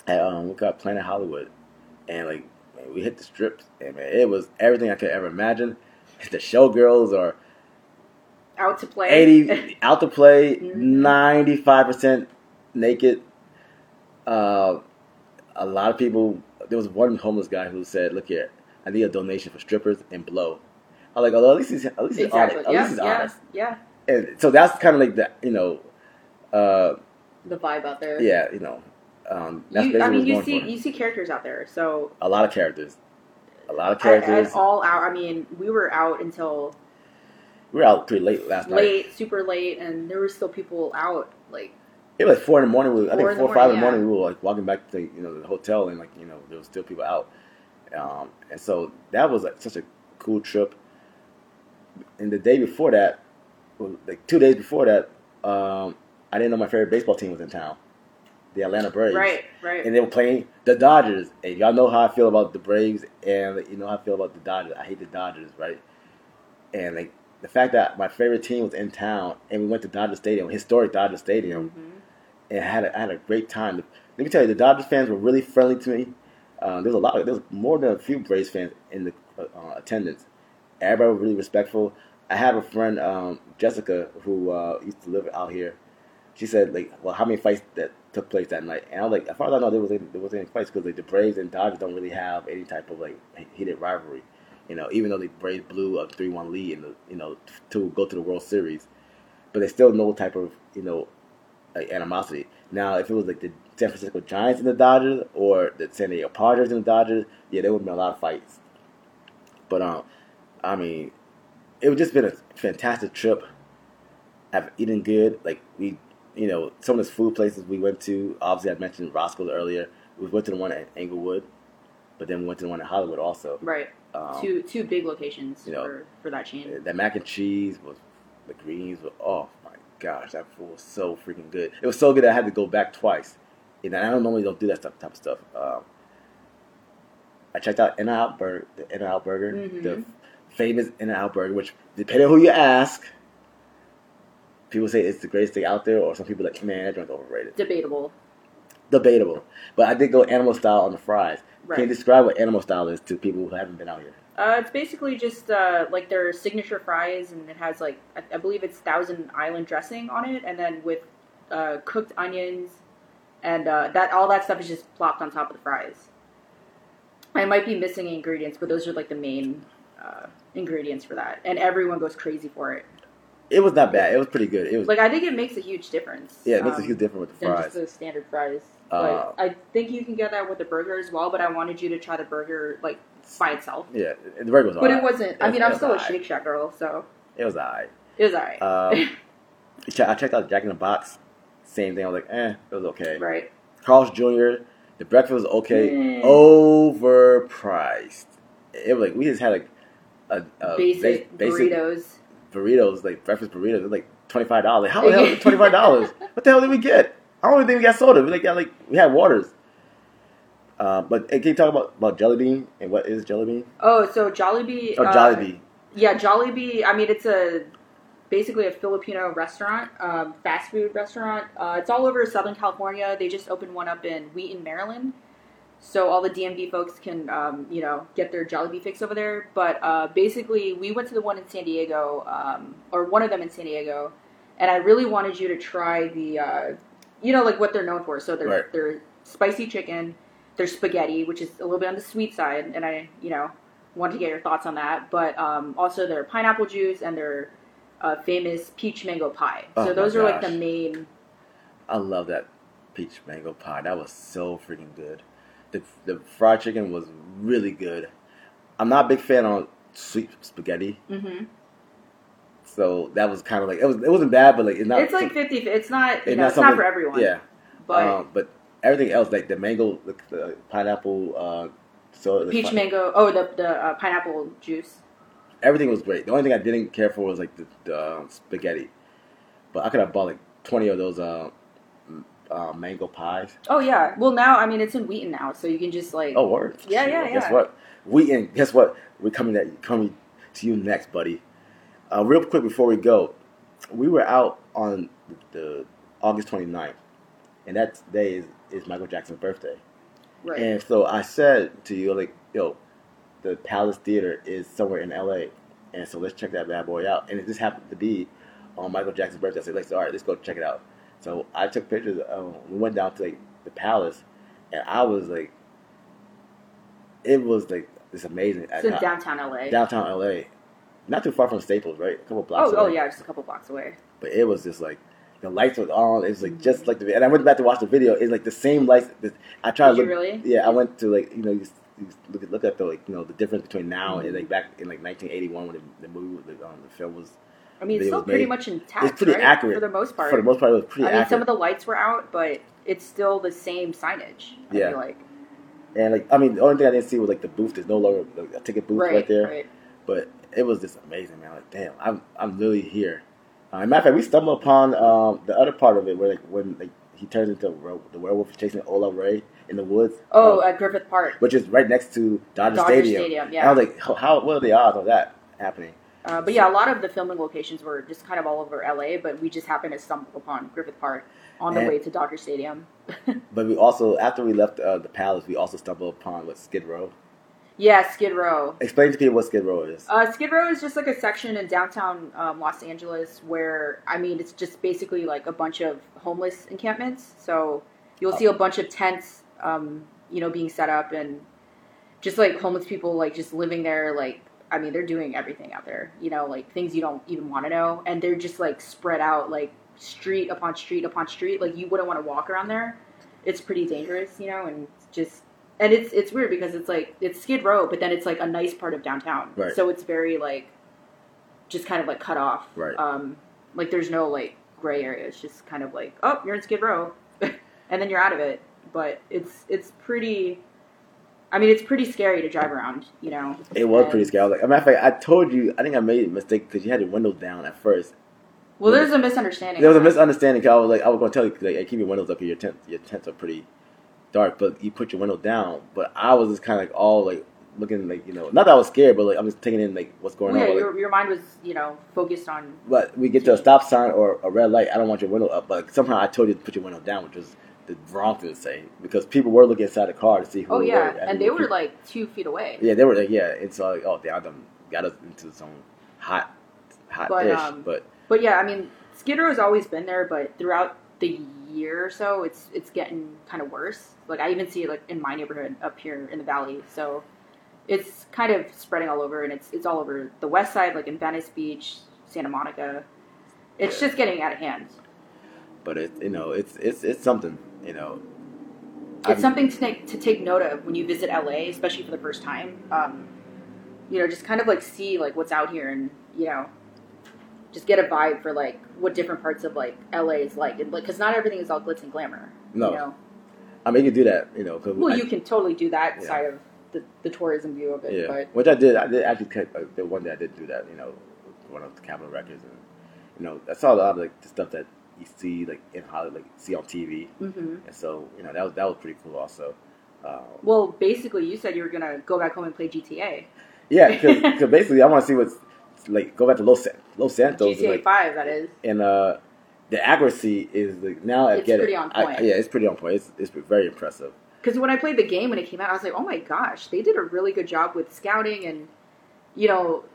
at we got Planet Hollywood, and like we hit the strips, and man, it was everything I could ever imagine. The showgirls are out to play, 80 out to play, 95% naked. A lot of people. There was one homeless guy who said, "Look here, I need a donation for strippers and blow." I'm like, "Oh, at least he's exactly. honest. Yeah. At least he's honest." Yeah. And so that's kind of like the the vibe out there. Yeah, that's basically you see characters out there. So a lot of characters. All out. I mean, we were out pretty late last night. Late, super late, and there were still people out. Like it was 4 in the morning. We were like walking back to the hotel, and there were still people out. And so that was such a cool trip. And the day before that, like 2 days before that, I didn't know my favorite baseball team was in town, the Atlanta Braves. Right. And they were playing the Dodgers. And y'all know how I feel about the Braves, and you know how I feel about the Dodgers. I hate the Dodgers, right? And like the fact that my favorite team was in town, and we went to Dodger Stadium, historic Dodger Stadium, and I had a great time. Let me tell you, the Dodgers fans were really friendly to me. There was more than a few Braves fans in the attendance. Everybody was really respectful. I have a friend, Jessica, who used to live out here. She said, like, well, how many fights that took place that night? And I was like, as far as I know, there wasn't any fights because, like, the Braves and Dodgers don't really have any type of, like, heated rivalry. Even though the Braves blew a 3-1 lead in the, to go to the World Series. But there's still no type of, like, animosity. Now, if it was, like, the San Francisco Giants and the Dodgers or the San Diego Padres and the Dodgers, yeah, there would have been a lot of fights. But, I mean, it would just been a fantastic trip. I've eaten good. Like, we... some of those food places we went to, obviously I mentioned Roscoe's earlier. We went to the one at Inglewood, but then we went to the one at Hollywood also. Right. Two big locations for that chain. That mac and cheese, the greens, oh my gosh, that food was so freaking good. It was so good that I had to go back twice. And I normally don't do that type of stuff. I checked out In-N-Out Burger, the famous In-N-Out Burger, which depending on who you ask, people say it's the greatest thing out there, or some people are like, man, that joint's overrated. Debatable. But I did go animal style on the fries. Right. Can you describe what animal style is to people who haven't been out here? It's basically just like their signature fries, and it has like I believe it's Thousand Island dressing on it, and then with cooked onions, and that all that stuff is just plopped on top of the fries. I might be missing ingredients, but those are like the main ingredients for that, and everyone goes crazy for it. It was not bad. It was pretty good. It was like I think it makes a huge difference. Yeah, it makes a huge difference with the fries. Than just the standard fries. I think you can get that with the burger as well, but I wanted you to try the burger like by itself. Yeah, the burger was alright. But it wasn't. I'm still a Shake Shack girl, so it was alright. I checked out Jack in the Box. Same thing. I was like, it was okay. Right. Carl's Jr. The breakfast was okay. Overpriced. It was like we just had a basic burritos. Burritos, like breakfast burritos, it's like $25. Like, how the hell is it $25? What the hell did we get? I don't even think we got soda. We had waters. But can you talk about Jollibee and what is Jollibee? Jollibee. Yeah, Jollibee. I mean, it's basically a Filipino restaurant, fast food restaurant. It's all over Southern California. They just opened one up in Wheaton, Maryland. So all the DMV folks can, get their Jollibee fix over there. But basically, we went to the one in San Diego, or one of them in San Diego, and I really wanted you to try the, like what they're known for. So their spicy chicken, their spaghetti, which is a little bit on the sweet side, and I, wanted to get your thoughts on that. But also their pineapple juice and their famous peach mango pie. So those are like the main. I love that peach mango pie. That was so freaking good. The fried chicken was really good. I'm not a big fan of sweet spaghetti. Mm-hmm. So that was kind of like it wasn't bad, but like it's not. It's like 50. It's not. It's not for everyone. Yeah. But everything else, like the mango, the pineapple, peach mango. Oh, the pineapple juice. Everything was great. The only thing I didn't care for was like the spaghetti. But I could have bought like 20 of those. Mango pies. Oh yeah. Well, now it's in Wheaton now, so you can just like. Oh word. Yeah. Guess what? Wheaton. Guess what? We're coming to you next, buddy. Real quick before we go, we were out on the August 29th, and that day is Michael Jackson's birthday. Right. And so I said to you, like, yo, the Palace Theater is somewhere in L.A., and so let's check that bad boy out. And it just happened to be on Michael Jackson's birthday. I said, all right, let's go check it out. So I took pictures. We went down to the Palace, and I was like, it was like this amazing. So downtown L.A. Downtown L.A. Not too far from Staples, right? A couple blocks away. Oh, yeah, just a couple blocks away. But it was just like, the lights were on. It was like just like the video. And I went back to watch the video. It's like the same lights. I tried. Did you really? Yeah, I went to you look at the the difference between now and back in 1981 when the movie the film was. I mean, it's still pretty much intact. It's pretty accurate for the most part. It was pretty accurate. I mean, some of the lights were out, but it's still the same signage. I feel like. And the only thing I didn't see was the booth. There's no longer a ticket booth right there. Right. But it was just amazing, man. Damn, I'm really here. Matter of fact, we stumbled upon the other part of it, where when he turns into the werewolf chasing Ola Ray in the woods. Oh, at Griffith Park, which is right next to Dodger Stadium. Yeah. And I was like, what are the odds of that happening? But yeah, a lot of the filming locations were just kind of all over LA, but we just happened to stumble upon Griffith Park on the way to Dodger Stadium. But we also, after we left the Palace, we also stumbled upon Skid Row. Yeah, Skid Row. Explain to people what Skid Row is. Skid Row is just a section in downtown Los Angeles where, it's just basically a bunch of homeless encampments. So you'll see a bunch of tents, being set up and just homeless people just living there. They're doing everything out there, things you don't even want to know. And they're just spread out street upon street upon street. You wouldn't want to walk around there. It's pretty dangerous, and just... And it's weird because it's it's Skid Row, but then it's a nice part of downtown. Right. So it's very just kind of cut off. Right. There's no gray area. It's just kind of oh, you're in Skid Row, and then you're out of it. But it's pretty. It's pretty scary to drive around. It was pretty scary. I was a matter of fact, I told you. I think I made a mistake because you had your windows down at first. Well, there's a misunderstanding. There was a misunderstanding. Cause I was going to tell you, hey, keep your windows up here. Your tents are pretty dark, but you put your window down. But I was just kind of all looking not that I was scared, but I'm just taking in what's going on. Yeah, your mind was focused on. But we get to a stop sign or a red light. I don't want your window up, but somehow I told you to put your window down, which was the wrong thing to say because people were looking inside the car to see who. Oh yeah, were, and they were 2 feet away. Yeah, they were it's oh damn, got us into some hot ish. But yeah, Skid Row has always been there, but throughout the year or so, it's getting kind of worse. I even see it in my neighborhood up here in the valley. So it's kind of spreading all over, and it's all over the west side, in Venice Beach, Santa Monica. It's just getting out of hand. But it it's something It's something to take note of when you visit LA, especially for the first time. Just kind of see what's out here, and just get a vibe for what different parts of LA is because not everything is all glitz and glamour. No. You do that, Cause you can totally do that side of the tourism view of it. Yeah. But. Which I did actually, the one day I did do that, one of the Capitol Records. And, I saw a lot of, the stuff that you see, in Hollywood, see on TV. Mm-hmm. And so, that was pretty cool also. Well, basically, you said you were going to go back home and play GTA. Yeah, because basically, I want to see what's, go back to Los Santos. GTA 5, that is. And, the accuracy is now I get it. It's pretty on point. It's pretty on point. It's very impressive. Because when I played the game when it came out, I was like, oh my gosh, they did a really good job with scouting and,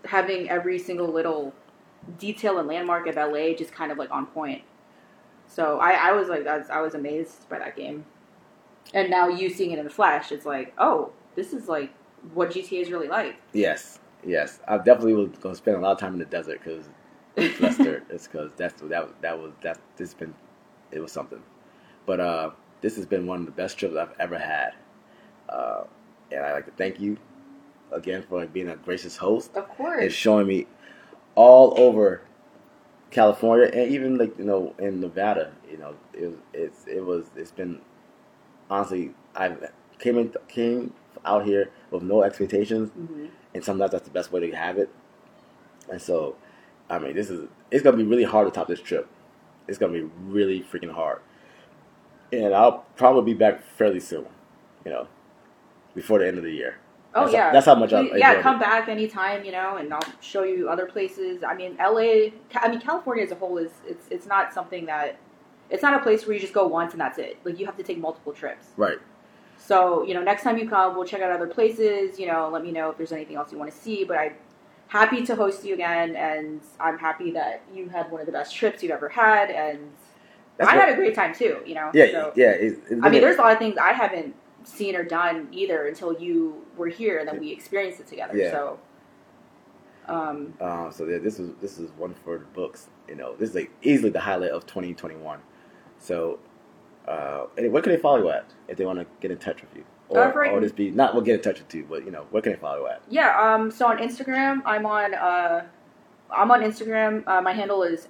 having every single little detail and landmark of LA just kind of on point. So I was I was amazed by that game. And now you seeing it in the flesh, it's oh, this is what GTA is really like. Yes. I definitely was going to spend a lot of time in the desert because. It's because it was something, but this has been one of the best trips I've ever had, and I'd like to thank you again for being a gracious host. Of course, and showing me all over California and even in Nevada. It's been honestly I came out here with no expectations, mm-hmm. and sometimes that's the best way to have it, and so. It's going to be really hard to top this trip. It's going to be really freaking hard. And I'll probably be back fairly soon, before the end of the year. Oh, that's yeah. That's how much I enjoyed come it. Back anytime, and I'll show you other places. LA, California as a whole it's not something that, it's not a place where you just go once and that's it. You have to take multiple trips. Right. So, you know, next time you come, we'll check out other places, you know, let me know if there's anything else you want to see, but I'm happy to host you again, and I'm happy that you had one of the best trips you've ever had, and I had a great time too, you know? Yeah, so, yeah. I mean, there's a lot of things I haven't seen or done either until you were here, and then we experienced it together, so... So this is one for the books. You know, this is like easily the highlight of 2021. So, where can they follow you at if they want to get in touch with you, or just be not we'll get in touch with you, but you know, where can they follow you at? Yeah. So on Instagram, I'm on Instagram. My handle is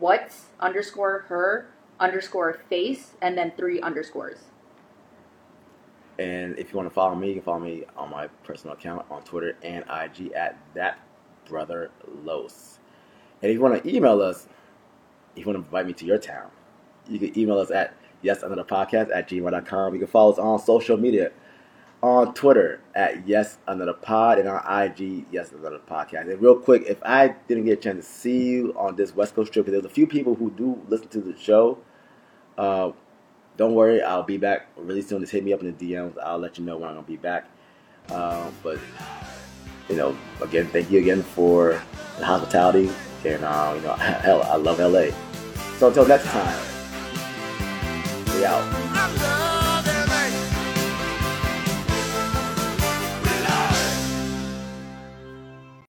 @what_her_face3_. And if you want to follow me, you can follow me on my personal account on Twitter and IG @thatbrotherlos. And if you want to email us, if you want to invite me to your town, you can email us at yesanotherpodcast@gmail.com. You can follow us on social media on Twitter @yesanotherpod and on IG yesanotherpodcast. And real quick, if I didn't get a chance to see you on this West Coast trip, because there's a few people who do listen to the show, don't worry, I'll be back really soon. Just hit me up in the DMs. I'll let you know when I'm going to be back. But, you know, again, thank you again for the hospitality. And, you know, hell, I love L.A. So until next time, we out.